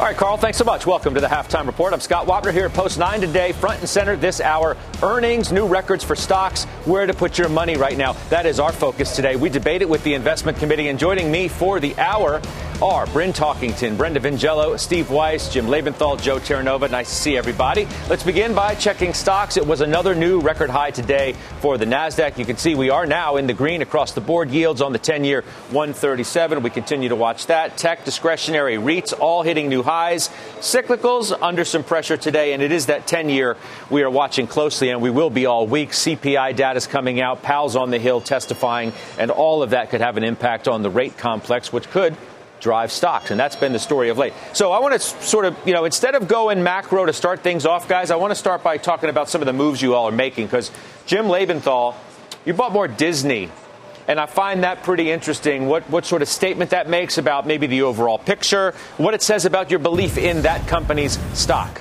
All right, Carl, thanks so much. Welcome to the Halftime Report. I'm Scott Wapner here at Post 9 today, front and center this hour. Earnings, new records for stocks, where to put your money right now. That is our focus today. We debate it with the investment committee, and joining me for the hour are Bryn Talkington, Brenda Vingello, Steve Weiss, Jim Labenthal, Joe Terranova. Nice to see everybody. Let's begin by checking stocks. It was another new record high today for the NASDAQ. You can see we are now in the green across the board. Yields on the 10-year 137. We continue to watch that. Tech, discretionary, REITs all hitting new highs. Cyclicals under some pressure today, and it is that 10-year we are watching closely, and we will be all week. CPI data is coming out. Powell's on the Hill testifying, and all of that could have an impact on the rate complex, which could drive stocks. And that's been the story of late. So I want to sort of, instead of going macro to start things off, guys, I want to start by talking about some of the moves you all are making, because Jim Labenthal, you bought more Disney. And I find that pretty interesting, what sort of statement that makes about maybe the overall picture, what it says about your belief in that company's stock.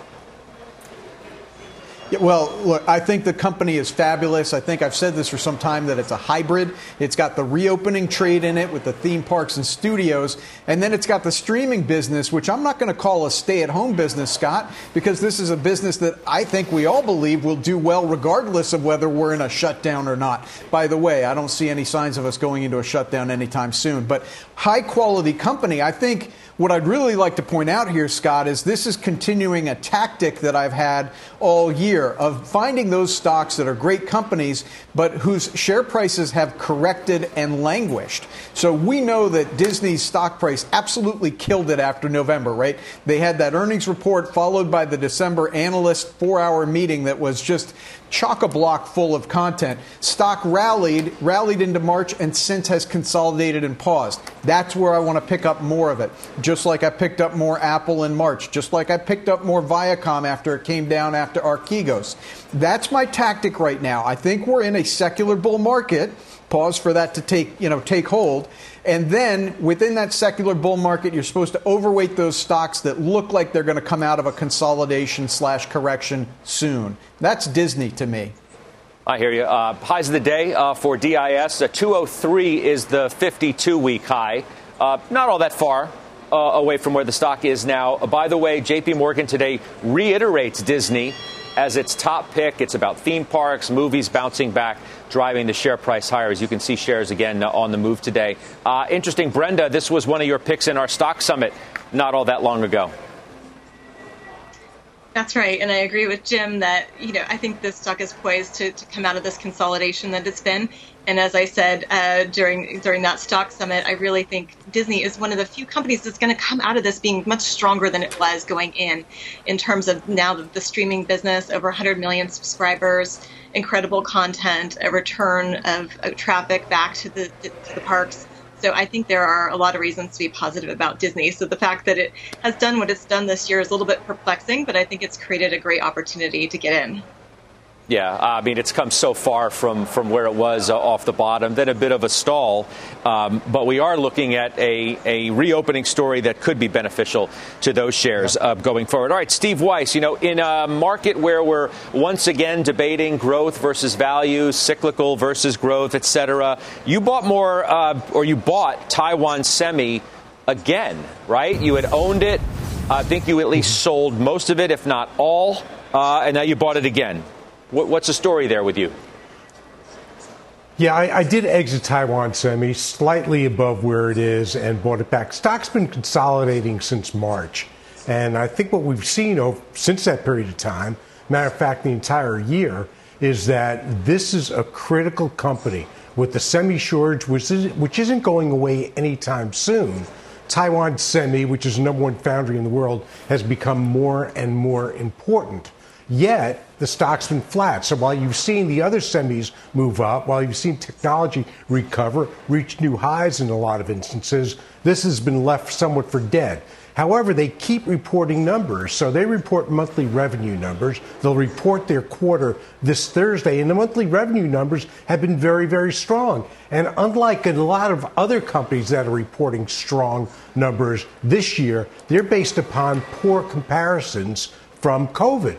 Well, look, I think the company is fabulous. I think I've said this for some time, that it's a hybrid. It's got the reopening trade in it with the theme parks and studios. And then it's got the streaming business, which I'm not going to call a stay-at-home business, Scott, because this is a business that I think we all believe will do well regardless of whether we're in a shutdown or not. By the way, I don't see any signs of us going into a shutdown anytime soon. But high-quality company, I think. What I'd really like to point out here, Scott, is this is continuing a tactic that I've had all year of finding those stocks that are great companies, but whose share prices have corrected and languished. So we know that Disney's stock price absolutely killed it after November, right? They had that earnings report followed by the December analyst four-hour meeting that was just chock-a-block full of content. Stock rallied into March and since has consolidated and paused. That's where I want to pick up more of it. Just like I picked up more Apple in March. Just like I picked up more Viacom after it came down after ARKK. That's my tactic right now. I think we're in a secular bull market. Pause for that to take hold. And then within that secular bull market, you're supposed to overweight those stocks that look like they're going to come out of a consolidation/correction soon. That's Disney to me. I hear you. Highs of the day for DIS. 203 is the 52-week high. Not all that far away from where the stock is now. By the way, JP Morgan today reiterates Disney as its top pick. It's about theme parks, movies bouncing back, driving the share price higher. As you can see, shares again on the move today. Interesting, Brenda, this was one of your picks in our stock summit not all that long ago. That's right. And I agree with Jim that, I think this stock is poised to come out of this consolidation that it's been. And as I said during that stock summit, I really think Disney is one of the few companies that's going to come out of this being much stronger than it was going in terms of now the streaming business, over 100 million subscribers, incredible content, a return of traffic back to the parks. So I think there are a lot of reasons to be positive about Disney. So the fact that it has done what it's done this year is a little bit perplexing, but I think it's created a great opportunity to get in. Yeah, I mean, it's come so far from where it was off the bottom, then a bit of a stall. But we are looking at a reopening story that could be beneficial to those shares going forward. All right, Steve Weiss, in a market where we're once again debating growth versus value, cyclical versus growth, et cetera, you bought more you bought Taiwan Semi again, right? You had owned it. I think you at least sold most of it, if not all. And now you bought it again. What's the story there with you? Yeah, I did exit Taiwan Semi slightly above where it is and bought it back. Stock's been consolidating since March. And I think what we've seen since that period of time, matter of fact, the entire year, is that this is a critical company with the semi shortage, which isn't going away anytime soon. Taiwan Semi, which is the number one foundry in the world, has become more and more important. Yet, the stock's been flat. So while you've seen the other semis move up, while you've seen technology recover, reach new highs in a lot of instances, this has been left somewhat for dead. However, they keep reporting numbers. So they report monthly revenue numbers. They'll report their quarter this Thursday. And the monthly revenue numbers have been very, very strong. And unlike a lot of other companies that are reporting strong numbers this year, they're based upon poor comparisons from COVID.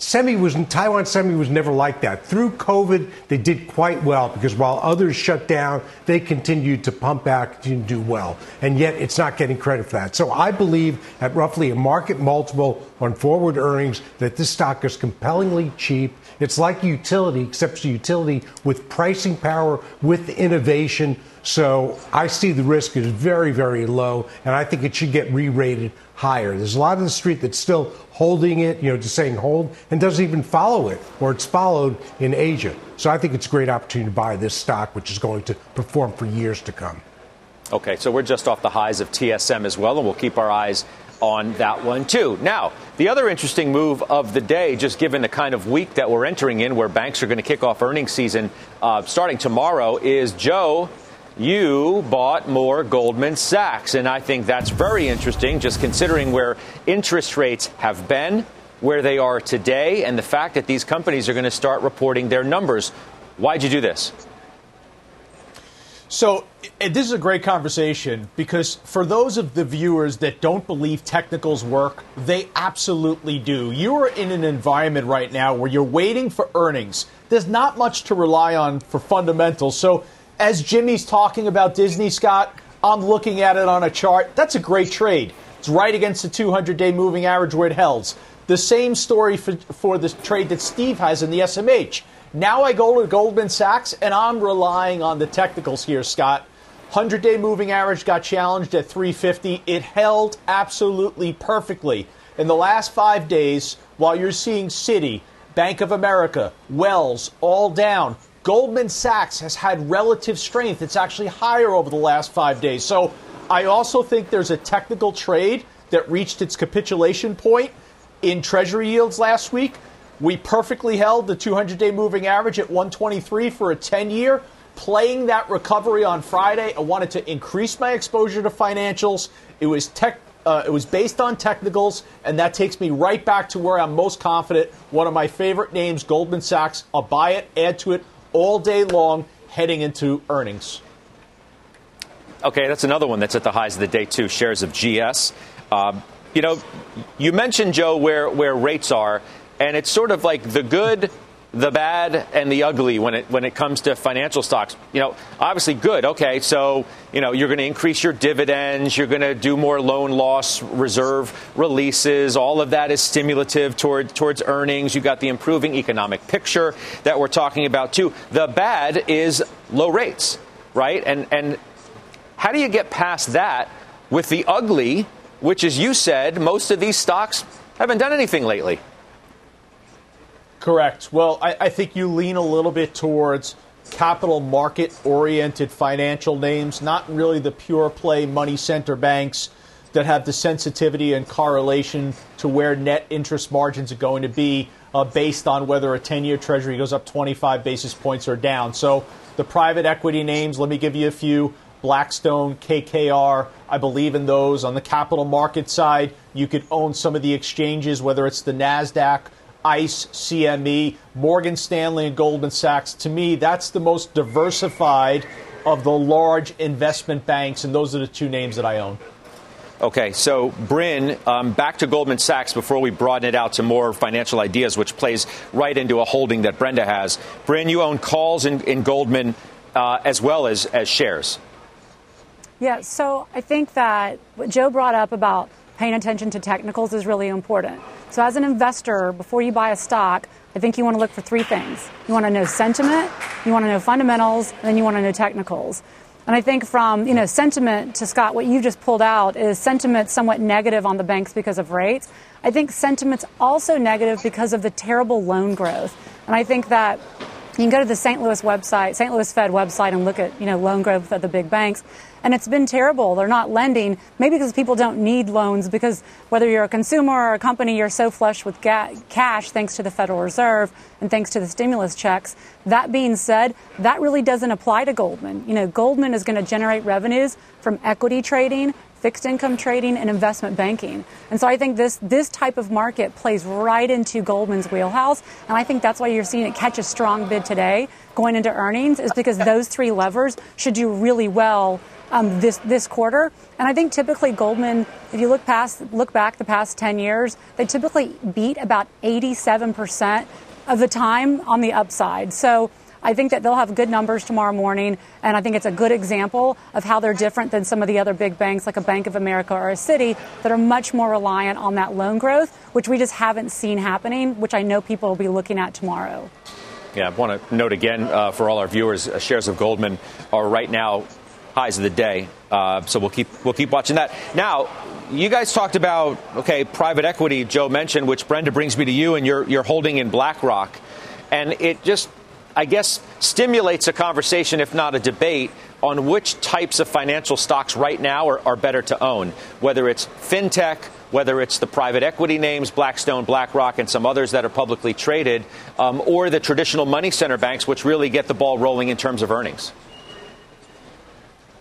Taiwan Semi was never like that. Through COVID, they did quite well because while others shut down, they continued to pump out, continue to do well. And yet it's not getting credit for that. So I believe at roughly a market multiple on forward earnings that this stock is compellingly cheap. It's like a utility, except it's a utility with pricing power, with innovation. So I see the risk is very, very low, and I think it should get re-rated higher. There's a lot of the street that's still holding it, just saying hold, and doesn't even follow it, or it's followed in Asia. So I think it's a great opportunity to buy this stock, which is going to perform for years to come. Okay, so we're just off the highs of TSM as well, and we'll keep our eyes on that one, too. Now, the other interesting move of the day, just given the kind of week that we're entering in where banks are going to kick off earnings season starting tomorrow, is, Joe, you bought more Goldman Sachs. And I think that's very interesting, just considering where interest rates have been, where they are today, and the fact that these companies are going to start reporting their numbers. Why'd you do this? So this is a great conversation because for those of the viewers that don't believe technicals work, they absolutely do. You are in an environment right now where you're waiting for earnings. There's not much to rely on for fundamentals. So as Jimmy's talking about Disney, Scott, I'm looking at it on a chart. That's a great trade. It's right against the 200-day moving average where it held. The same story for the trade that Steve has in the SMH. Now I go to Goldman Sachs, and I'm relying on the technicals here, Scott. 100-day moving average got challenged at 350. It held absolutely perfectly. In the last 5 days, while you're seeing Citi, Bank of America, Wells, all down, Goldman Sachs has had relative strength. It's actually higher over the last 5 days. So I also think there's a technical trade that reached its capitulation point in Treasury yields last week. We perfectly held the 200-day moving average at 123 for a 10-year. Playing that recovery on Friday, I wanted to increase my exposure to financials. It was based on technicals, and that takes me right back to where I'm most confident. One of my favorite names, Goldman Sachs. I'll buy it, add to it all day long, heading into earnings. Okay, that's another one that's at the highs of the day, too, shares of GS. You mentioned, Joe, where rates are. And it's sort of like the good, the bad, and the ugly when it comes to financial stocks. Obviously good. Okay, so, you're going to increase your dividends. You're going to do more loan loss reserve releases. All of that is stimulative towards earnings. You've got the improving economic picture that we're talking about, too. The bad is low rates, right? And how do you get past that with the ugly, which, as you said, most of these stocks haven't done anything lately? Correct. Well, I think you lean a little bit towards capital market-oriented financial names, not really the pure play money center banks that have the sensitivity and correlation to where net interest margins are going to be based on whether a 10-year treasury goes up 25 basis points or down. So the private equity names, let me give you a few. Blackstone, KKR, I believe in those. On the capital market side, you could own some of the exchanges, whether it's the NASDAQ, ICE, CME, Morgan Stanley, and Goldman Sachs. To me, that's the most diversified of the large investment banks, and those are the two names that I own. Okay, so Bryn, back to Goldman Sachs before we broaden it out to more financial ideas, which plays right into a holding that Brenda has. Bryn, you own calls in Goldman as well as shares. Yeah, so I think that what Joe brought up about paying attention to technicals is really important. So as an investor, before you buy a stock, I think you want to look for three things. You want to know sentiment, you want to know fundamentals, and then you want to know technicals. And I think from, sentiment to, Scott, what you just pulled out is sentiment somewhat negative on the banks because of rates. I think sentiment's also negative because of the terrible loan growth. And I think that You can go to the St. Louis website, St. Louis Fed website, and look at, you know, loan growth at the big banks. And it's been terrible. They're not lending, maybe because people don't need loans, because whether you're a consumer or a company, you're so flush with cash, thanks to the Federal Reserve and thanks to the stimulus checks. That being said, that really doesn't apply to Goldman. You know, Goldman is going to generate revenues from equity trading, fixed income trading, and investment banking. And so I think this type of market plays right into Goldman's wheelhouse. And I think that's why you're seeing it catch a strong bid today going into earnings, is because those three levers should do really well this quarter. And I think typically Goldman, if you look back the past 10 years, they typically beat about 87% of the time on the upside. So I think that they'll have good numbers tomorrow morning, and I think it's a good example of how they're different than some of the other big banks like a Bank of America or a Citi that are much more reliant on that loan growth, which we just haven't seen happening, which I know people will be looking at tomorrow. Yeah, I want to note again for all our viewers, shares of Goldman are right now highs of the day, so we'll keep watching that. Now, you guys talked about, okay, private equity, Joe mentioned, which, Brenda, brings me to you and your holding in BlackRock, and it just, I guess, stimulates a conversation, if not a debate, on which types of financial stocks right now are better to own, whether it's fintech, whether it's the private equity names, Blackstone, BlackRock, and some others that are publicly traded, or the traditional money center banks, which really get the ball rolling in terms of earnings.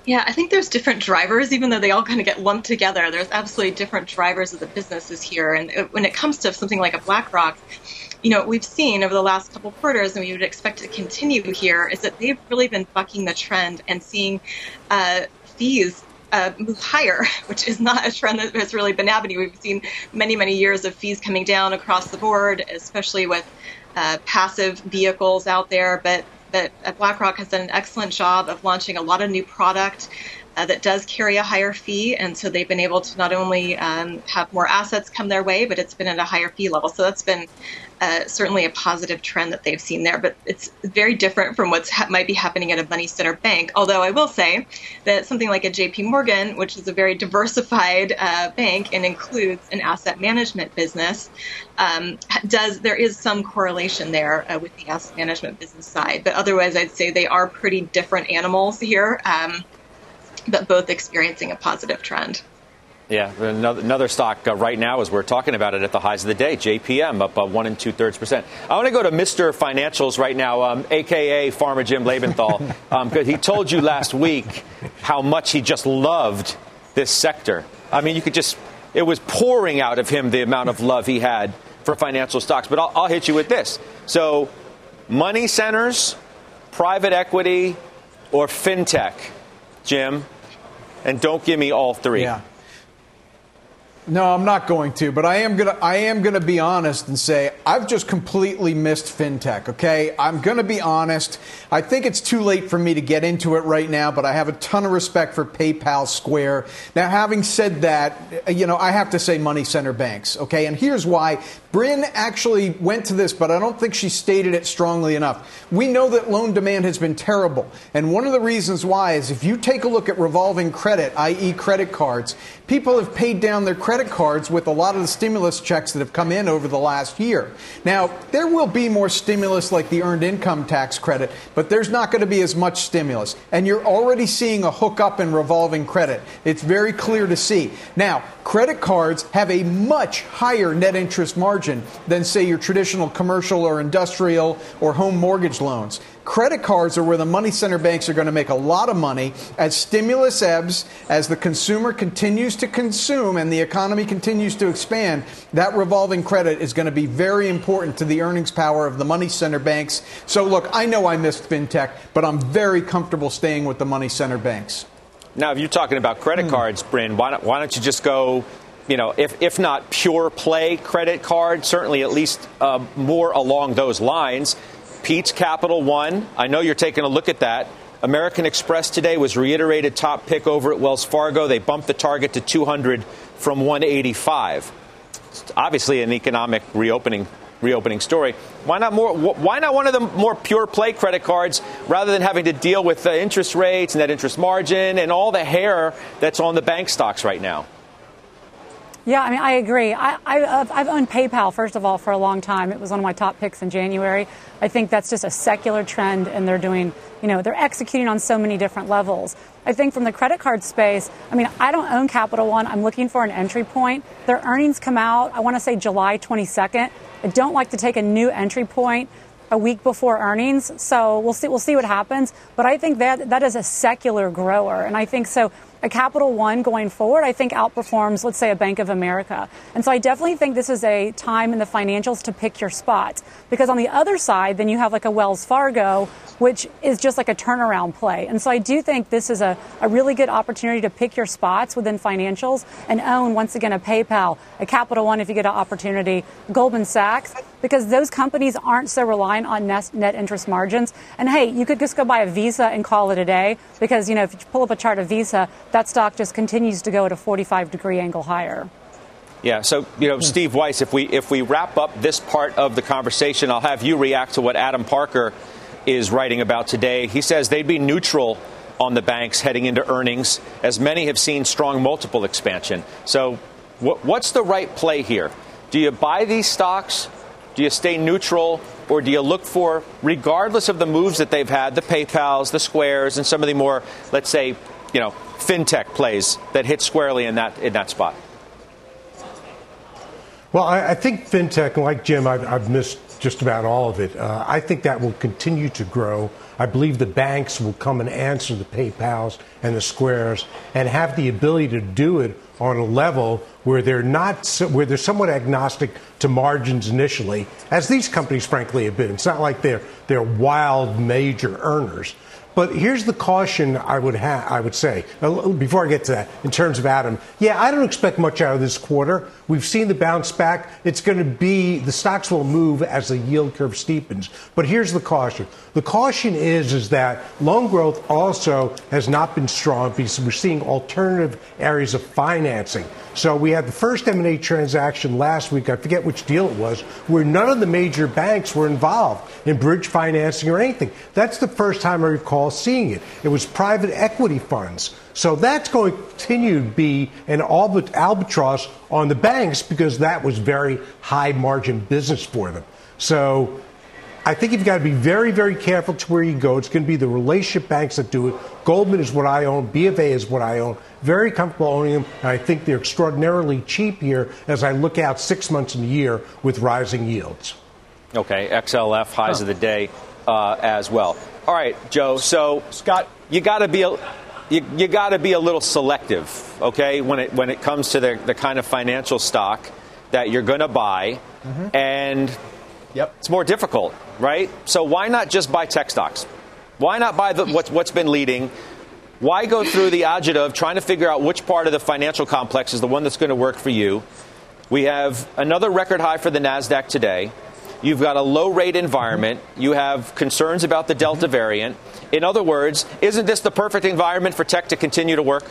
Yeah, I think there's different drivers, even though they all kind of get lumped together. There's absolutely different drivers of the businesses here. And when it comes to something like a BlackRock, you know, we've seen over the last couple quarters, and we would expect to continue here, is that they've really been bucking the trend and seeing fees move higher, which is not a trend that has really been happening. We've seen many, many years of fees coming down across the board, especially with passive vehicles out there. But BlackRock has done an excellent job of launching a lot of new product that does carry a higher fee, and so they've been able to not only have more assets come their way, but it's been at a higher fee level. So that's been certainly a positive trend that they've seen there, but it's very different from what might be happening at a money center bank. Although I will say that something like a JP Morgan, which is a very diversified bank and includes an asset management business, there is some correlation there with the asset management business side. But otherwise, I'd say they are pretty different animals here. But both experiencing a positive trend. Yeah, another stock right now, as we're talking about it, at the highs of the day, JPM, up 1 2/3%. I want to go to Mr. Financials right now, a.k.a. Farmer Jim Labenthal, because he told you last week how much he just loved this sector. I mean, it was pouring out of him the amount of love he had for financial stocks. But I'll hit you with this. So money centers, private equity, or fintech, Jim? And don't give me all three. Yeah. No, I'm not going to, but I am gonna be honest and say I've just completely missed fintech, okay? I'm gonna be honest. I think it's too late for me to get into it right now, but I have a ton of respect for PayPal, Square. Now, having said that, you know, I have to say money center banks, okay? And here's why. Bryn actually went to this, but I don't think she stated it strongly enough. We know that loan demand has been terrible. And one of the reasons why is if you take a look at revolving credit, i.e. credit cards, people have paid down their credit cards with a lot of the stimulus checks that have come in over the last year. Now, there will be more stimulus like the earned income tax credit, but there's not going to be as much stimulus. And you're already seeing a hookup in revolving credit. It's very clear to see. Now, credit cards have a much higher net interest margin than, say, your traditional commercial or industrial or home mortgage loans. Credit cards are where the money center banks are going to make a lot of money as stimulus ebbs, as the consumer continues to consume and the economy continues to expand. That revolving credit is going to be very important to the earnings power of the money center banks. So, look, I know I missed fintech, but I'm very comfortable staying with the money center banks. Now, if you're talking about credit cards, Bryn, why don't you just go, you know, if not pure play credit card, certainly at least more along those lines. Pete's Capital One, I know you're taking a look at that. American Express today was reiterated top pick over at Wells Fargo. They bumped the target to 200 from 185. It's obviously an economic reopening story. Why not one of the more pure play credit cards rather than having to deal with the interest rates and that interest margin and all the hair that's on the bank stocks right now? Yeah, I mean, I agree. I've owned PayPal, first of all, for a long time. It was one of my top picks in January. I think that's just a secular trend, and they're doing, you know, they're executing on so many different levels. I think from the credit card space, I mean, I don't own Capital One. I'm looking for an entry point. Their earnings come out, I want to say July 22nd. I don't like to take a new entry point a week before earnings, so we'll see what happens. But I think that is a secular grower, and I think so. A Capital One going forward, I think, outperforms, let's say, a Bank of America. And so I definitely think this is a time in the financials to pick your spots. Because on the other side, then you have like a Wells Fargo, which is just like a turnaround play. And so I do think this is a really good opportunity to pick your spots within financials and own, once again, a PayPal, a Capital One if you get an opportunity, Goldman Sachs, because those companies aren't so reliant on net interest margins. And, hey, you could just go buy a Visa and call it a day because, you know, if you pull up a chart of Visa, that stock just continues to go at a 45-degree angle higher. Yeah. So, you know, Steve Weiss, if we wrap up this part of the conversation, I'll have you react to what Adam Parker is writing about today. He says they'd be neutral on the banks heading into earnings, as many have seen strong multiple expansion. So what's the right play here? Do you buy these stocks? Do you stay neutral? Or do you look for, regardless of the moves that they've had, the PayPals, the Squares, and some of the more, let's say, you know, fintech plays that hit squarely in that spot? Well, I think fintech, like Jim, I've missed just about all of it. I think that will continue to grow. I believe the banks will come and answer the PayPals and the Squares and have the ability to do it on a level where they're somewhat agnostic to margins initially, as these companies, frankly, have been. It's not like they're wild major earners. But here's the caution I would say, before I get to that, in terms of Adam. Yeah, I don't expect much out of this quarter. We've seen the bounce back. It's going to be, the stocks will move as the yield curve steepens. But here's the caution. The caution is that loan growth also has not been strong because we're seeing alternative areas of financing. So we had the first M&A transaction last week, I forget which deal it was, where none of the major banks were involved in bridge financing or anything. That's the first time I recall seeing it. It was private equity funds. So that's going to continue to be an albatross on the banks because that was very high margin business for them. So I think you've got to be very, very careful to where you go. It's going to be the relationship banks that do it. Goldman is what I own. B of A is what I own. Very comfortable owning them. And I think they're extraordinarily cheap here as I look out 6 months in a year with rising yields. Okay, XLF, highs of the day as well. All right, Joe. So, Scott, you got to be a little selective, okay, when it comes to the kind of financial stock that you're going to buy, and it's more difficult, right? So why not just buy tech stocks? Why not buy what's been leading? Why go through the agita of trying to figure out which part of the financial complex is the one that's going to work for you? We have another record high for the NASDAQ today. You've got a low-rate environment. You have concerns about the Delta variant. In other words, isn't this the perfect environment for tech to continue to work?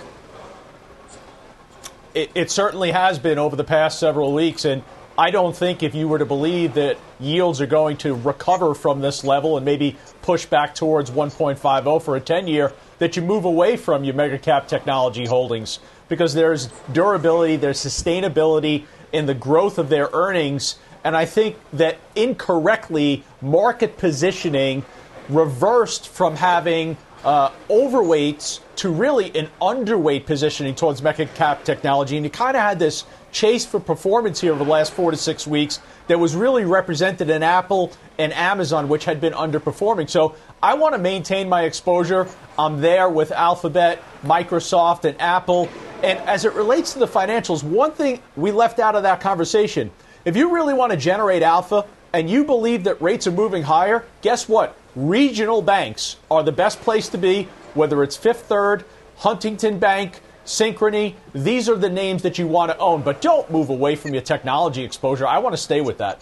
It certainly has been over the past several weeks, and I don't think if you were to believe that yields are going to recover from this level and maybe push back towards 1.50 for a 10-year, that you move away from your mega-cap technology holdings because there's durability, there's sustainability in the growth of their earnings. And I think that incorrectly, market positioning reversed from having overweights to really an underweight positioning towards mega-cap technology. And you kind of had this chase for performance here over the last 4 to 6 weeks that was really represented in Apple and Amazon, which had been underperforming. So I want to maintain my exposure. I'm there with Alphabet, Microsoft, and Apple. And as it relates to the financials, one thing we left out of that conversation, if you really want to generate alpha and you believe that rates are moving higher, guess what? Regional banks are the best place to be, whether it's Fifth Third, Huntington Bank, Synchrony. These are the names that you want to own, but don't move away from your technology exposure. I want to stay with that.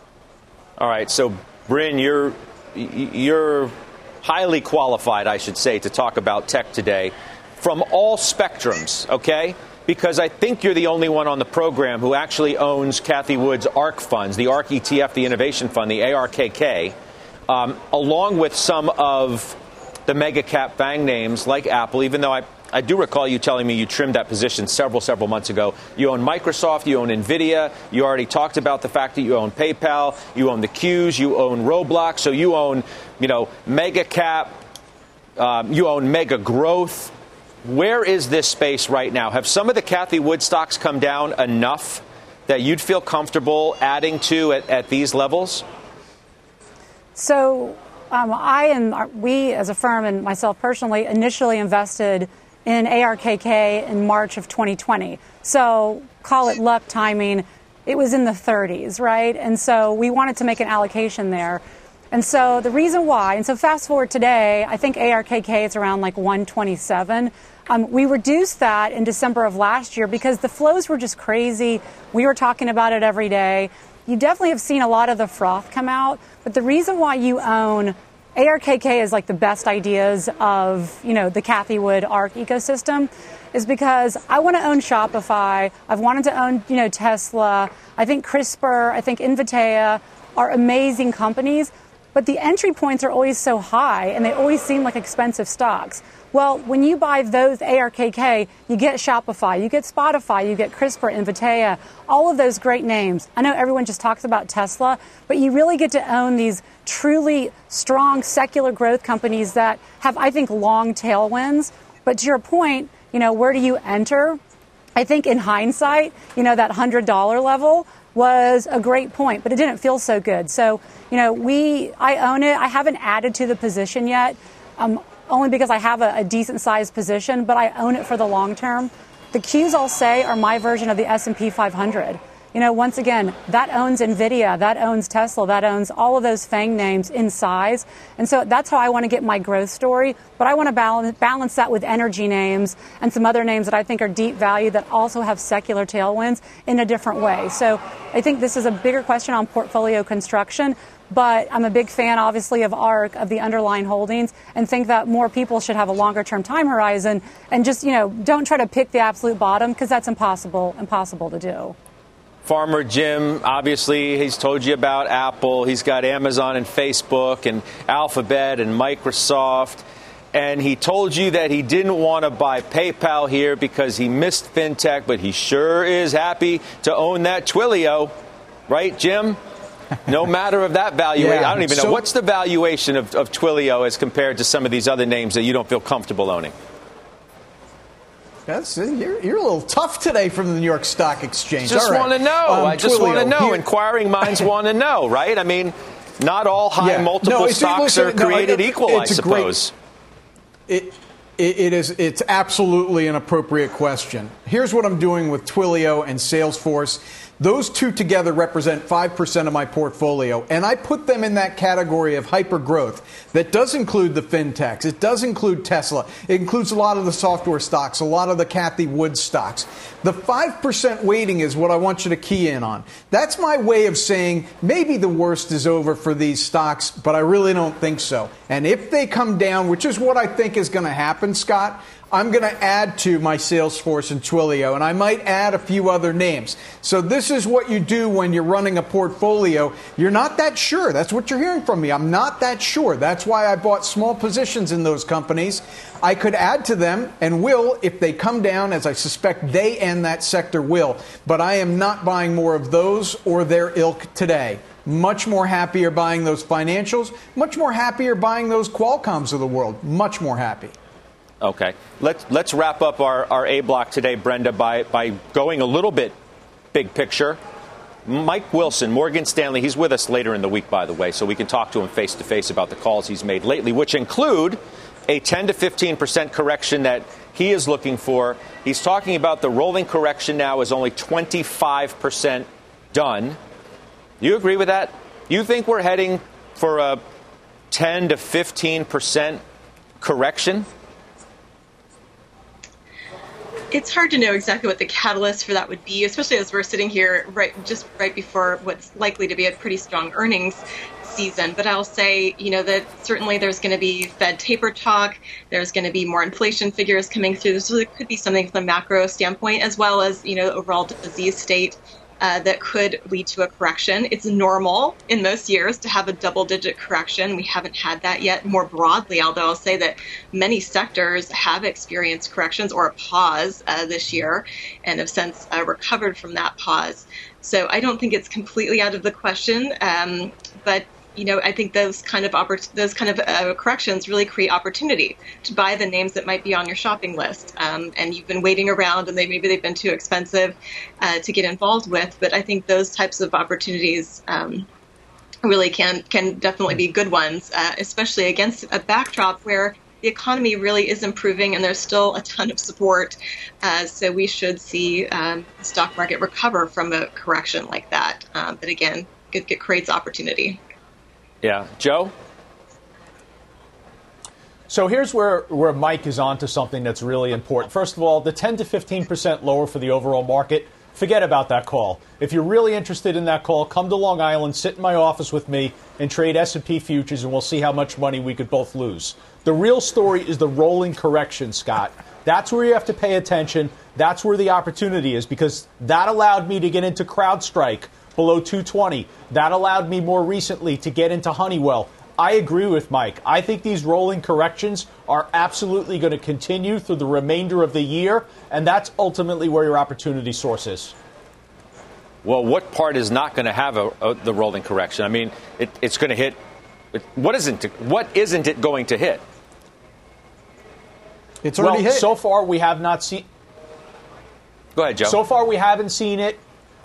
All right. So, Bryn, you're highly qualified, I should say, to talk about tech today from all spectrums, okay? Because I think you're the only one on the program who actually owns Cathie Wood's ARK funds, the ARK ETF, the Innovation Fund, the ARKK, along with some of the mega cap bang names like Apple, even though I I do recall you telling me you trimmed that position several months ago. You own Microsoft, you own NVIDIA, you already talked about the fact that you own PayPal, you own the Qs, you own Roblox, so you own, mega cap, you own mega growth. Where is this space right now? Have some of the Cathie Wood stocks come down enough that you'd feel comfortable adding to at these levels? So we as a firm and myself personally initially invested in ARKK in March of 2020. So call it luck, timing. It was in the 30s, right? And so we wanted to make an allocation there. And so the reason why, and so fast forward today, I think ARKK is around like 127. We reduced that in December of last year because the flows were just crazy. We were talking about it every day. You definitely have seen a lot of the froth come out. But the reason why you own ARKK is like the best ideas of, the Cathie Wood ARK ecosystem is because I want to own Shopify. I've wanted to own, Tesla. I think CRISPR, I think Invitea are amazing companies. But the entry points are always so high, and they always seem like expensive stocks. Well, when you buy those ARKK, you get Shopify, you get Spotify, you get CRISPR, Invitea, all of those great names. I know everyone just talks about Tesla, but you really get to own these truly strong secular growth companies that have, I think, long tailwinds. But to your point, where do you enter? I think in hindsight, that $100 level was a great point, but it didn't feel so good. So, I own it. I haven't added to the position yet, only because I have a decent-sized position, but I own it for the long term. The Qs, I'll say, are my version of the S&P 500. Once again, that owns NVIDIA, that owns Tesla, that owns all of those FANG names in size. And so that's how I want to get my growth story. But I want to balance that with energy names and some other names that I think are deep value that also have secular tailwinds in a different way. So I think this is a bigger question on portfolio construction. But I'm a big fan, obviously, of ARK, of the underlying holdings, and think that more people should have a longer-term time horizon and just, don't try to pick the absolute bottom because that's impossible to do. Farmer Jim, obviously, he's told you about Apple. He's got Amazon and Facebook and Alphabet and Microsoft. And he told you that he didn't want to buy PayPal here because he missed fintech, but he sure is happy to own that Twilio. Right, Jim? No matter of that valuation. Yeah, I don't even know. What's the valuation of Twilio as compared to some of these other names that you don't feel comfortable owning? You're a little tough today from the New York Stock Exchange. I just want to know. Inquiring minds want to know, right? I mean, not all high multiple stocks are created equal, I suppose. It's absolutely an appropriate question. Here's what I'm doing with Twilio and Salesforce. Those two together represent 5% of my portfolio, and I put them in that category of hypergrowth. That does include the fintechs. It does include Tesla. It includes a lot of the software stocks, a lot of the Cathie Wood stocks. The 5% weighting is what I want you to key in on. That's my way of saying maybe the worst is over for these stocks, but I really don't think so. And if they come down, which is what I think is going to happen, Scott, I'm going to add to my Salesforce and Twilio, and I might add a few other names. So this is what you do when you're running a portfolio. You're not that sure. That's what you're hearing from me. I'm not that sure. That's why I bought small positions in those companies. I could add to them and will if they come down, as I suspect they and that sector will. But I am not buying more of those or their ilk today. Much more happier buying those financials. Much more happier buying those Qualcomms of the world. Much more happy. Okay. Let's wrap up our A-block today, Brenda, by going a little bit big picture. Mike Wilson, Morgan Stanley, he's with us later in the week, by the way, so we can talk to him face-to-face about the calls he's made lately, which include a 10 to 15% correction that he is looking for. He's talking about the rolling correction now is only 25% done. You agree with that? You think we're heading for a 10 to 15% correction? It's hard to know exactly what the catalyst for that would be, especially as we're sitting here right before what's likely to be a pretty strong earnings season. But I'll say, that certainly there's going to be Fed taper talk. There's going to be more inflation figures coming through. So there could be something from the macro standpoint, as well as, overall disease state. that could lead to a correction. It's normal in most years to have a double-digit correction. We haven't had that yet more broadly, although I'll say that many sectors have experienced corrections or a pause this year and have since recovered from that pause. So I don't think it's completely out of the question, but you know, I think those kind of corrections really create opportunity to buy the names that might be on your shopping list. And you've been waiting around and maybe they've been too expensive to get involved with. But I think those types of opportunities really can definitely be good ones, especially against a backdrop where the economy really is improving and there's still a ton of support. So we should see the stock market recover from a correction like that. But again, it creates opportunity. Yeah. Joe? So here's where Mike is onto something that's really important. First of all, the 10 to 15% lower for the overall market, forget about that call. If you're really interested in that call, come to Long Island, sit in my office with me and trade S&P futures and we'll see how much money we could both lose. The real story is the rolling correction, Scott. That's where you have to pay attention. That's where the opportunity is, because that allowed me to get into CrowdStrike below 220. That allowed me more recently to get into Honeywell. I agree with Mike. I think these rolling corrections are absolutely going to continue through the remainder of the year, and that's ultimately where your opportunity source is. Well, what part is not going to have the rolling correction? I mean, it's going to hit. What isn't it going to hit? It's already hit. So far, we have not seen. Go ahead, Joe. So far, we haven't seen it.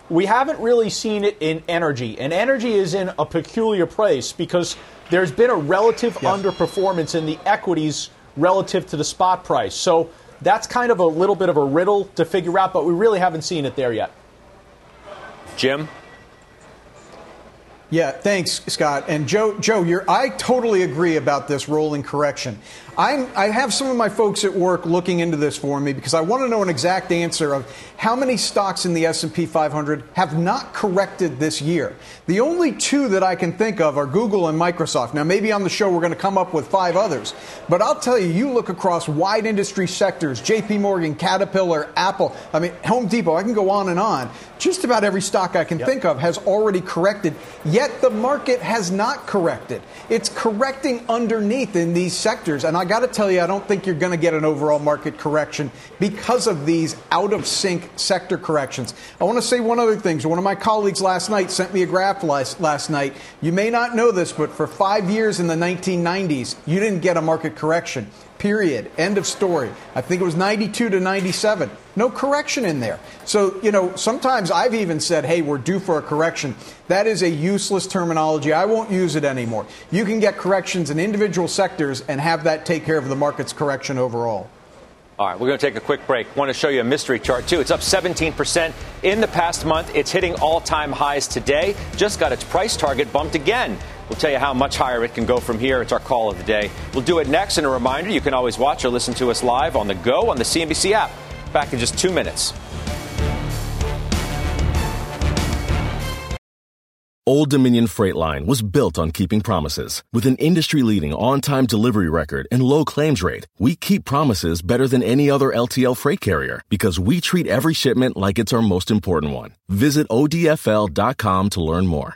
We haven't really seen it in energy, and energy is in a peculiar place because there's been a relative underperformance in the equities relative to the spot price. So that's kind of a little bit of a riddle to figure out, but we really haven't seen it there yet. Jim? Yeah, thanks, Scott. And Joe, I totally agree about this rolling correction. I have some of my folks at work looking into this for me because I want to know an exact answer of how many stocks in the S&P 500 have not corrected this year. The only two that I can think of are Google and Microsoft. Now, maybe on the show we're going to come up with 5 others. But I'll tell you, you look across wide industry sectors, JP Morgan, Caterpillar, Apple, I mean, Home Depot, I can go on and on. Just about every stock I can think of has already corrected, yet the market has not corrected. It's correcting underneath in these sectors. And I got to tell you, I don't think you're going to get an overall market correction because of these out-of-sync sector corrections. I want to say one other thing. One of my colleagues last night sent me a graph last night. You may not know this, but for 5 years in the 1990s, you didn't get a market correction. Period. End of story. I think it was 92 to 97. No correction in there. So, you know, sometimes I've even said, hey, we're due for a correction. That is a useless terminology. I won't use it anymore. You can get corrections in individual sectors and have that take care of the market's correction overall. All right, we're going to take a quick break. Want to show you a mystery chart, too. It's up 17% in the past month. It's hitting all-time highs today. Just got its price target bumped again. We'll tell you how much higher it can go from here. It's our call of the day. We'll do it next. And a reminder, you can always watch or listen to us live on the go on the CNBC app. Back in just 2 minutes. Old Dominion Freight Line was built on keeping promises. With an industry-leading on-time delivery record and low claims rate, we keep promises better than any other LTL freight carrier because we treat every shipment like it's our most important one. Visit odfl.com to learn more.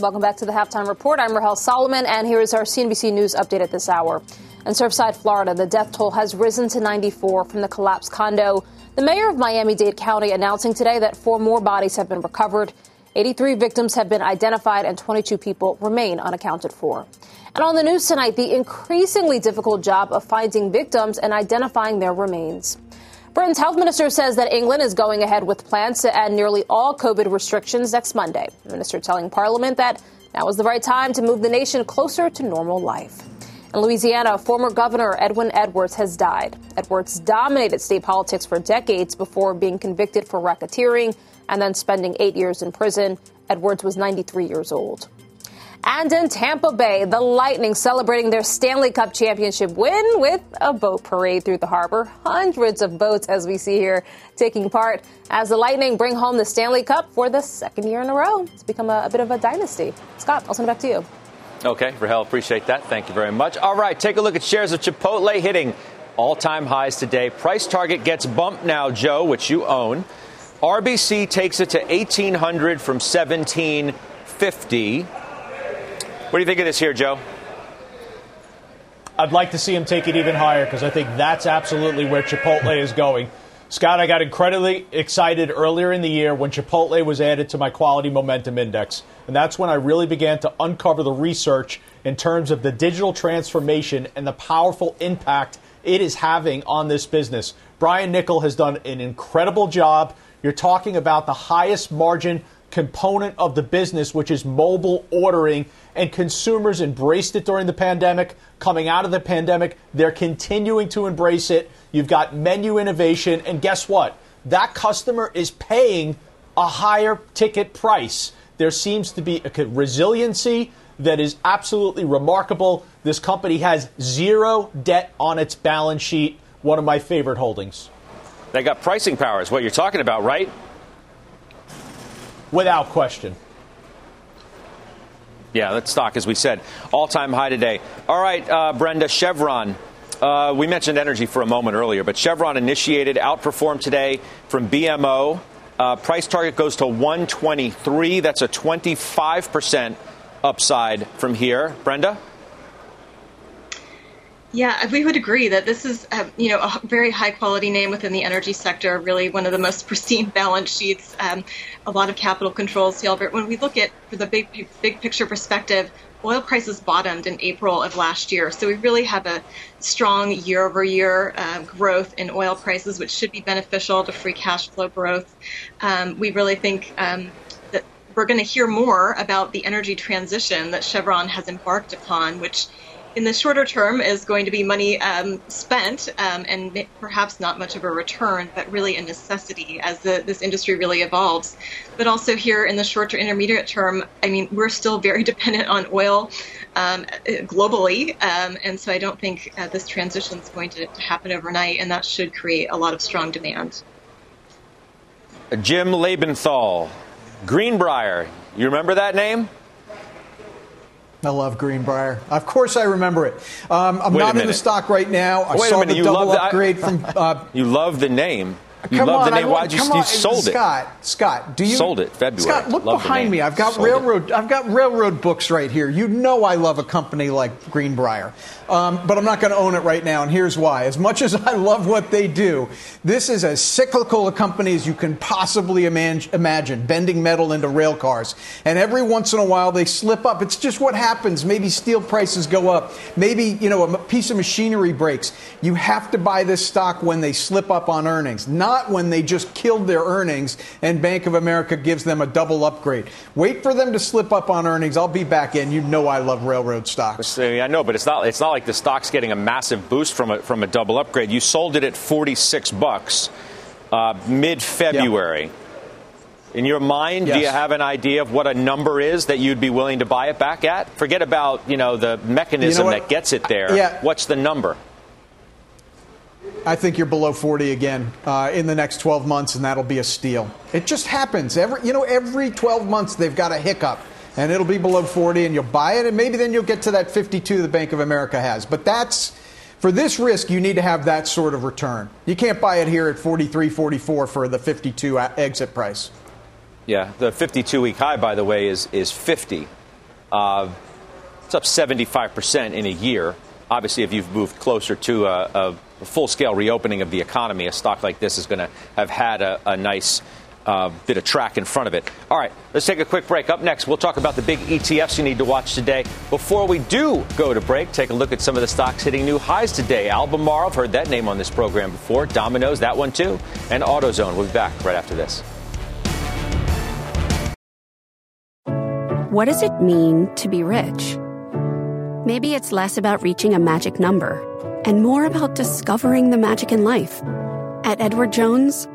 Welcome back to the Halftime Report. I'm Rahel Solomon, and here is our CNBC News update at this hour. In Surfside, Florida, the death toll has risen to 94 from the collapsed condo. The mayor of Miami-Dade County announcing today that 4 more bodies have been recovered. 83 victims have been identified, and 22 people remain unaccounted for. And on the news tonight, the increasingly difficult job of finding victims and identifying their remains. Britain's health minister says that England is going ahead with plans to end nearly all COVID restrictions next Monday. The minister telling Parliament that now is the right time to move the nation closer to normal life. In Louisiana, former Governor Edwin Edwards has died. Edwards dominated state politics for decades before being convicted for racketeering and then spending 8 years in prison. Edwards was 93 years old. And in Tampa Bay, the Lightning celebrating their Stanley Cup championship win with a boat parade through the harbor. Hundreds of boats, as we see here, taking part as the Lightning bring home the Stanley Cup for the second year in a row. It's become a bit of a dynasty. Scott, I'll send it back to you. Okay, Rahel, appreciate that. Thank you very much. All right, take a look at shares of Chipotle hitting all-time highs today. Price target gets bumped now, Joe, which you own. RBC takes it to 1,800 from 1,750. What do you think of this here, Joe? I'd like to see him take it even higher because I think that's absolutely where Chipotle is going. Scott, I got incredibly excited earlier in the year when Chipotle was added to my Quality Momentum Index. And that's when I really began to uncover the research in terms of the digital transformation and the powerful impact it is having on this business. Brian Niccol has done an incredible job. You're talking about the highest margin component of the business, which is mobile ordering, and consumers embraced it during the pandemic. Coming out of the pandemic, they're continuing to embrace it. You've got menu innovation, and guess what? That customer is paying a higher ticket price. There seems to be a resiliency that is absolutely remarkable. This company has zero debt on its balance sheet, one of my favorite holdings. They got pricing power is what you're talking about, right? Without question. Yeah, that stock, as we said, all-time high today. All right, Brenda, Chevron. We mentioned energy for a moment earlier, but Chevron initiated, outperformed today from BMO. Price target goes to 123. That's a 25% upside from here. Brenda? Yeah, we would agree that this is, a very high quality name within the energy sector, really one of the most pristine balance sheets, a lot of capital controls. But when we look at the big picture perspective, oil prices bottomed in April of last year. So we really have a strong year-over-year growth in oil prices, which should be beneficial to free cash flow growth. We really think that we're going to hear more about the energy transition that Chevron has embarked upon, which in the shorter term is going to be money spent and perhaps not much of a return, but really a necessity as this industry really evolves. But also here in the short to intermediate term, I mean, we're still very dependent on oil globally. And so I don't think this transition is going to happen overnight, and that should create a lot of strong demand. Jim Labenthal, Greenbrier, you remember that name? I love Greenbrier. Of course I remember it. I'm not in the stock right now. I saw the double upgrade from... You love the name. You love the name. Why'd you sold it? Scott, do you... Sold it, February. Scott, look behind me. I've got railroad books right here. You know I love a company like Greenbrier. But I'm not going to own it right now, and here's why. As much as I love what they do, this is as cyclical a company as you can possibly imagine, bending metal into rail cars. And every once in a while, they slip up. It's just what happens. Maybe steel prices go up. Maybe, a piece of machinery breaks. You have to buy this stock when they slip up on earnings, not when they just killed their earnings and Bank of America gives them a double upgrade. Wait for them to slip up on earnings. I'll be back in. You know I love railroad stocks. See, I know, but it's not like the stock's getting a massive boost from a double upgrade. You sold it at $46 mid-February. Yep. In your mind, yes. Do you have an idea of what a number is that you'd be willing to buy it back at? Forget about, the mechanism that gets it there. What's the number? I think you're below 40 again in the next 12 months, and that'll be a steal. It just happens. Every 12 months they've got a hiccup, and it'll be below 40, and you'll buy it, and maybe then you'll get to that 52 the Bank of America has. But for this risk, you need to have that sort of return. You can't buy it here at 43, 44 for the 52 exit price. Yeah, the 52-week high, by the way, is 50. It's up 75% in a year. Obviously, if you've moved closer to a full-scale reopening of the economy, a stock like this is going to have had a nice bit of track in front of it. All right, let's take a quick break. Up next, we'll talk about the big ETFs you need to watch today. Before we do go to break, take a look at some of the stocks hitting new highs today. Albemarle, I've heard that name on this program before. Domino's, that one too. And AutoZone. We'll be back right after this. What does it mean to be rich? Maybe it's less about reaching a magic number and more about discovering the magic in life. At Edward Jones,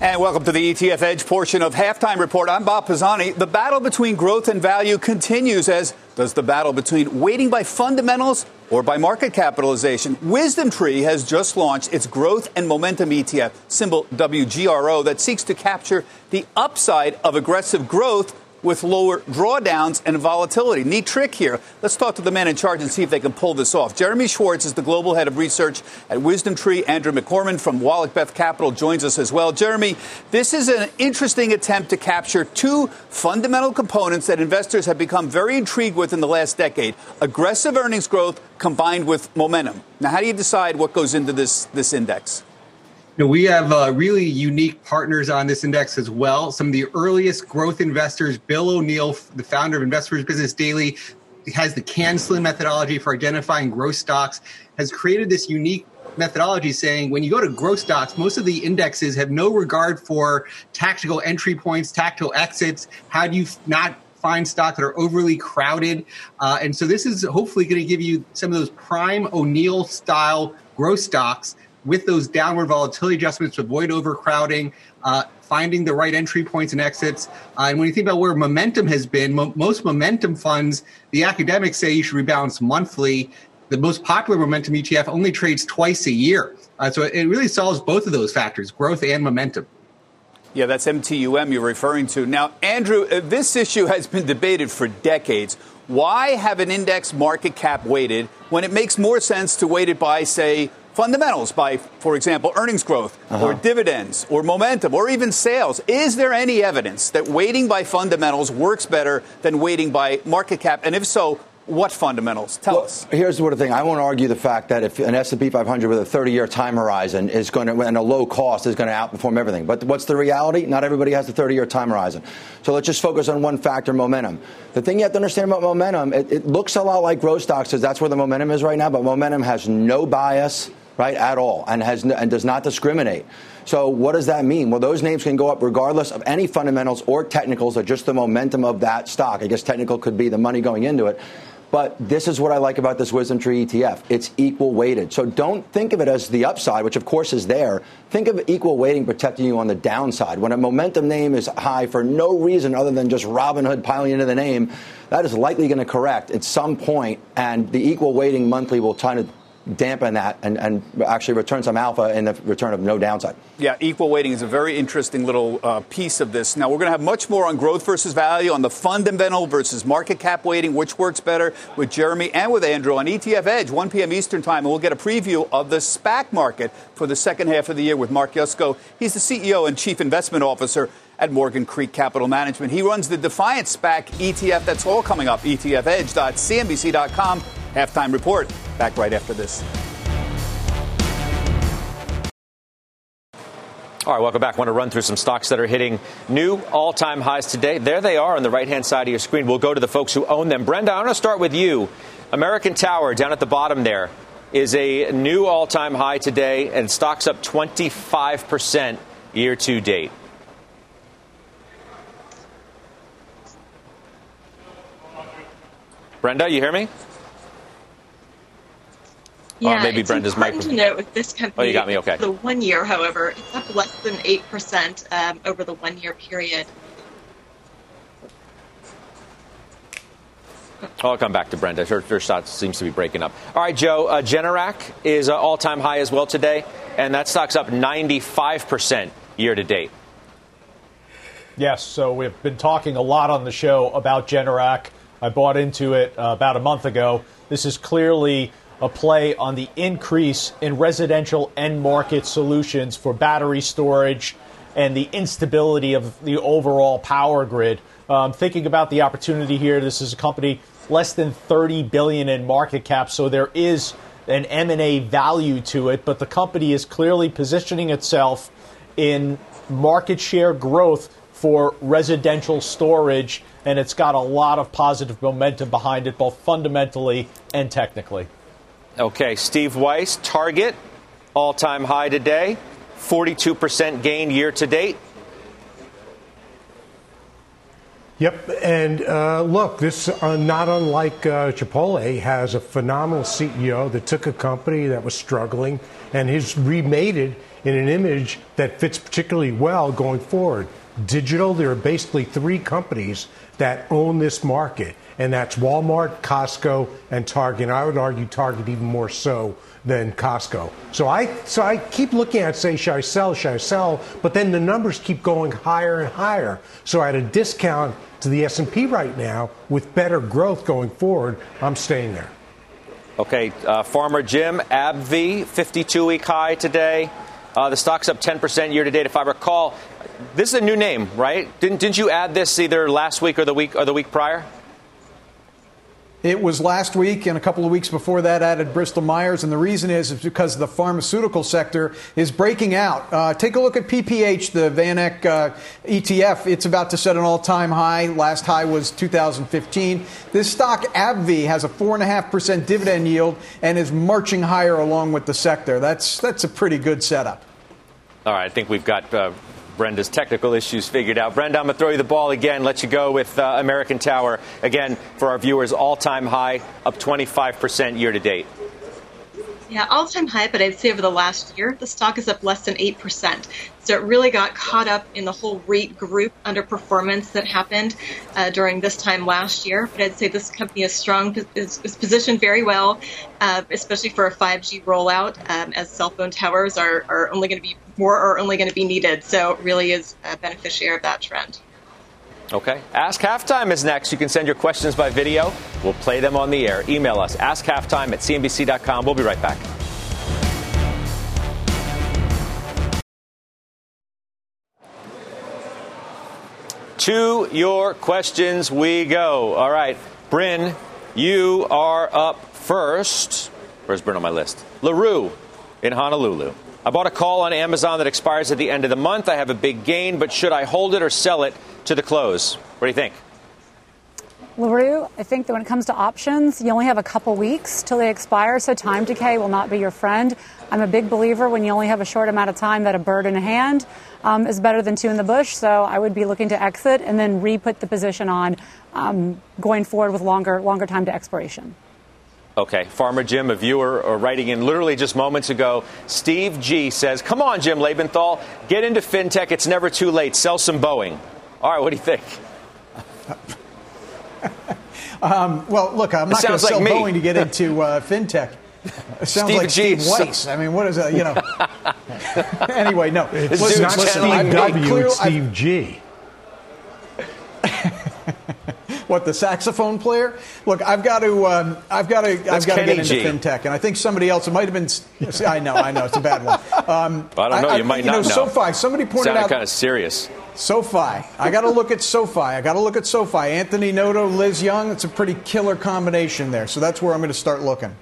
And welcome to the ETF Edge portion of Halftime Report. I'm Bob Pisani. The battle between growth and value continues, as does the battle between waiting by fundamentals or by market capitalization. WisdomTree has just launched its Growth and Momentum ETF, symbol WGRO, that seeks to capture the upside of aggressive growth with lower drawdowns and volatility. Neat trick here. Let's talk to the man in charge and see if they can pull this off. Jeremy Schwartz is the global head of research at WisdomTree. Andrew McCorman from Wallach Beth Capital joins us as well. Jeremy, this is an interesting attempt to capture two fundamental components that investors have become very intrigued with in the last decade: aggressive earnings growth combined with momentum. Now, how do you decide what goes into this index? Now, we have really unique partners on this index as well. Some of the earliest growth investors, Bill O'Neill, the founder of Investors Business Daily, has the Can-SLIM methodology for identifying growth stocks, has created this unique methodology saying when you go to growth stocks, most of the indexes have no regard for tactical entry points, tactical exits. How do you not find stocks that are overly crowded? And so this is hopefully going to give you some of those prime O'Neill-style growth stocks with those downward volatility adjustments to avoid overcrowding, finding the right entry points and exits. And when you think about where momentum has been, most momentum funds, the academics say you should rebalance monthly. The most popular momentum ETF only trades twice a year. So it really solves both of those factors, growth and momentum. Yeah, that's MTUM you're referring to. Now, Andrew, this issue has been debated for decades. Why have an index market cap weighted when it makes more sense to weight it by, say, fundamentals, by, for example, earnings growth or dividends or momentum or even sales? Is there any evidence that weighting by fundamentals works better than weighting by market cap? And if so, what fundamentals? Tell us. Here's the sort of thing. I won't argue the fact that if an S&P 500 with a 30-year time horizon is going to, and a low cost, is going to outperform everything. But what's the reality? Not everybody has a 30-year time horizon. So let's just focus on one factor, momentum. The thing you have to understand about momentum, it looks a lot like growth stocks, because that's where the momentum is right now. But momentum has no bias, right, at all, and does not discriminate. So what does that mean? Well, those names can go up regardless of any fundamentals or technicals, or just the momentum of that stock. I guess technical could be the money going into it. But this is what I like about this WisdomTree ETF. It's equal weighted. So don't think of it as the upside, which of course is there. Think of equal weighting protecting you on the downside. When a momentum name is high for no reason other than just Robinhood piling into the name, that is likely going to correct at some point, and the equal weighting monthly will try to dampen that and actually return some alpha in the return of no downside. Yeah, equal weighting is a very interesting little piece of this. Now, we're going to have much more on growth versus value, on the fundamental versus market cap weighting, which works better, with Jeremy and with Andrew on ETF Edge, 1 p.m. Eastern Time, and we'll get a preview of the SPAC market for the second half of the year with Mark Yusko. He's the CEO and Chief Investment Officer at Morgan Creek Capital Management. He runs the Defiant SPAC ETF. That's all coming up, etfedge.cnbc.com. Halftime Report, back right after this. All right, welcome back. I want to run through some stocks that are hitting new all-time highs today. There they are on the right-hand side of your screen. We'll go to the folks who own them. Brenda, I'm going to start with you. American Tower, down at the bottom there, is a new all-time high today, and stock's up 25% year-to-date. Brenda, you hear me? Yeah, maybe it's Brenda's important to note with this company. Oh, you got me. Okay. The 1 year, however, it's up less than 8% over the 1 year period. I'll come back to Brenda. Her stock seems to be breaking up. All right, Joe, Generac is all-time high as well today, and that stock's up 95% year to date. Yes, so we've been talking a lot on the show about Generac. I bought into it about a month ago. This is clearly a play on the increase in residential end market solutions for battery storage and the instability of the overall power grid. Thinking about the opportunity here, this is a company less than $30 billion in market cap, so there is an M&A value to it, but the company is clearly positioning itself in market share growth for residential storage, and it's got a lot of positive momentum behind it, both fundamentally and technically. Okay, Steve Weiss, Target, all-time high today, 42% gain year to date. Yep. And look, this not unlike Chipotle, has a phenomenal CEO that took a company that was struggling and has remade it in an image that fits particularly well going forward. Digital, there are basically three companies that own this market, and that's Walmart, Costco, and Target. And I would argue Target even more so than Costco. So I keep looking at, say, should I sell? But then the numbers keep going higher and higher. So at a discount to the S&P right now, with better growth going forward, I'm staying there. Okay, Farmer Jim, AbbVie, 52-week high today. The stock's up 10% year to date. If I recall, this is a new name, right? Didn't you add this either last week or the week prior? It was last week, and a couple of weeks before that added Bristol-Myers, and the reason is because the pharmaceutical sector is breaking out. Take a look at PPH, the VanEck ETF. It's about to set an all-time high. Last high was 2015. This stock, AbbVie, has a 4.5% dividend yield and is marching higher along with the sector. That's a pretty good setup. All right, I think we've got Brenda's technical issues figured out. Brenda, I'm going to throw you the ball again, let you go with American Tower. Again, for our viewers, all-time high, up 25% year-to-date. Yeah, all-time high, but I'd say over the last year, the stock is up less than 8%. So it really got caught up in the whole rate group underperformance that happened during this time last year. But I'd say this company is strong, is positioned very well, especially for a 5G rollout, as cell phone towers are only going to be needed. So it really is a beneficiary of that trend. Okay. Ask Halftime is next. You can send your questions by video. We'll play them on the air. Email us, askhalftime@cnbc.com. We'll be right back. To your questions we go. All right, Bryn, you are up first. Where's Bryn on my list? LaRue in Honolulu. I bought a call on Amazon that expires at the end of the month. I have a big gain, but should I hold it or sell it to the close? What do you think? LaRue, I think that when it comes to options, you only have a couple weeks till they expire, so time decay will not be your friend. I'm a big believer when you only have a short amount of time that a bird in a hand is better than two in the bush, so I would be looking to exit and then re-put the position on going forward with longer time to expiration. Okay, Farmer Jim, a viewer writing in literally just moments ago, Steve G says, come on, Jim Labenthal, get into fintech. It's never too late. Sell some Boeing. All right, what do you think? Well, look, I'm not going to sell like Boeing to get into fintech. It sounds Steve like G. Steve Weiss. I mean, what is that? You know. Anyway, no. It's not Steve W. It's Steve G. What, the saxophone player? Look, I've got to get into fintech, and I think somebody else. It might have been. I know, it's a bad one. I don't know. You might not know. SoFi. Somebody pointed out. Sounded kind of serious. SoFi. I got to look at SoFi. Anthony Noto, Liz Young. It's a pretty killer combination there. So that's where I'm going to start looking.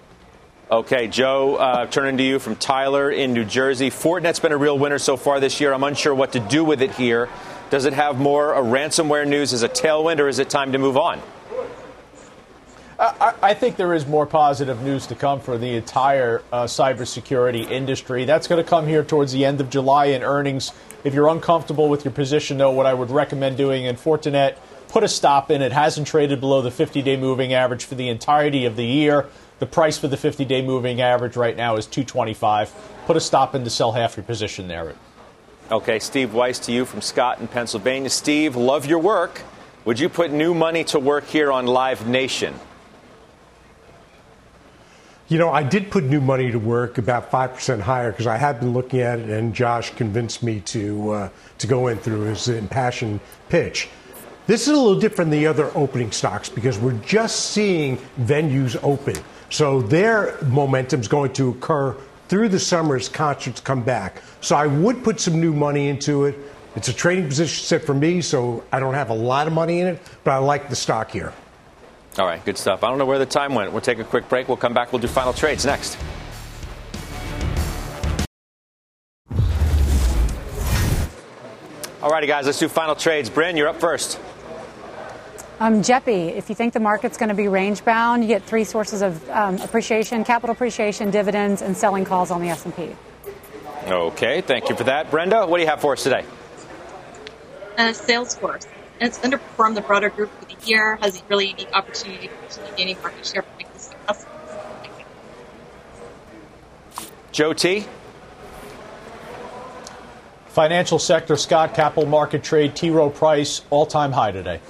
Okay, Joe, turning to you from Tyler in New Jersey. Fortinet's been a real winner so far this year. I'm unsure what to do with it here. Does it have more ransomware news as a tailwind, or is it time to move on? I think there is more positive news to come for the entire cybersecurity industry. That's going to come here towards the end of July in earnings. If you're uncomfortable with your position, though, what I would recommend doing in Fortinet, put a stop in. It hasn't traded below the 50-day moving average for the entirety of the year. The price for the 50-day moving average right now is $225. Put a stop in to sell half your position there. Okay, Steve Weiss to you from Scott in Pennsylvania. Steve, love your work. Would you put new money to work here on Live Nation? You know, I did put new money to work about 5% higher because I had been looking at it, and Josh convinced me to go in through his impassioned pitch. This is a little different than the other opening stocks because we're just seeing venues open. So their momentum is going to occur through the summer as concerts come back. So I would put some new money into it. It's a trading position set for me, so I don't have a lot of money in it, but I like the stock here. All right, good stuff. I don't know where the time went. We'll take a quick break. We'll come back. We'll do final trades next. All righty, guys, let's do final trades. Bryn, you're up first. Jeppy, if you think the market's going to be range-bound, you get three sources of appreciation, capital appreciation, dividends, and selling calls on the S&P. Okay, thank you for that. Brenda, what do you have for us today? Salesforce. And it's underperformed the broader group for the year, has a really unique opportunity to continue gaining market share from existing customers. Joe T. Financial sector, Scott, capital market trade, T. Rowe Price, all-time high today.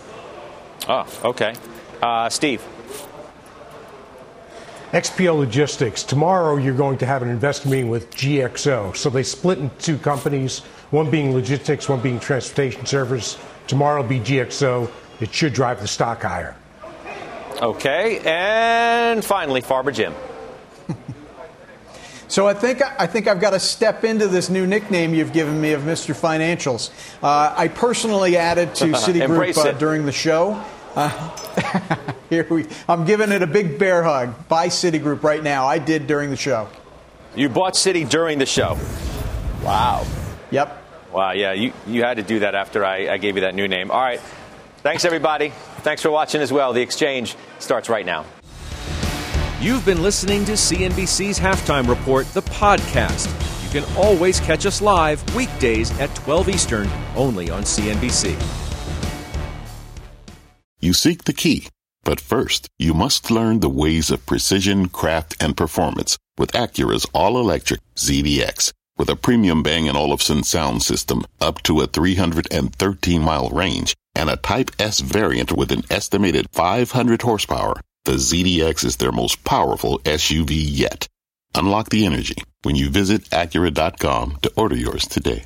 Oh, okay. Steve. XPO Logistics. Tomorrow you're going to have an investor meeting with GXO. So they split into two companies, one being logistics, one being transportation service. Tomorrow will be GXO. It should drive the stock higher. Okay. And finally, Farber Jim. So I think I've got to step into this new nickname you've given me of Mr. Financials. I personally added to Citigroup during the show. I'm giving it a big bear hug. Buy Citigroup right now. I did during the show. You bought Citi during the show. Wow. Yep. Wow, yeah, you had to do that after I gave you that new name. All right. Thanks, everybody. Thanks for watching as well. The Exchange starts right now. You've been listening to CNBC's Halftime Report, the podcast. You can always catch us live weekdays at 12 Eastern, only on CNBC. You seek the key, but first, you must learn the ways of precision, craft, and performance with Acura's all-electric ZDX. With a premium Bang & Olufsen sound system, up to a 313-mile range, and a Type S variant with an estimated 500 horsepower, the ZDX is their most powerful SUV yet. Unlock the energy when you visit Acura.com to order yours today.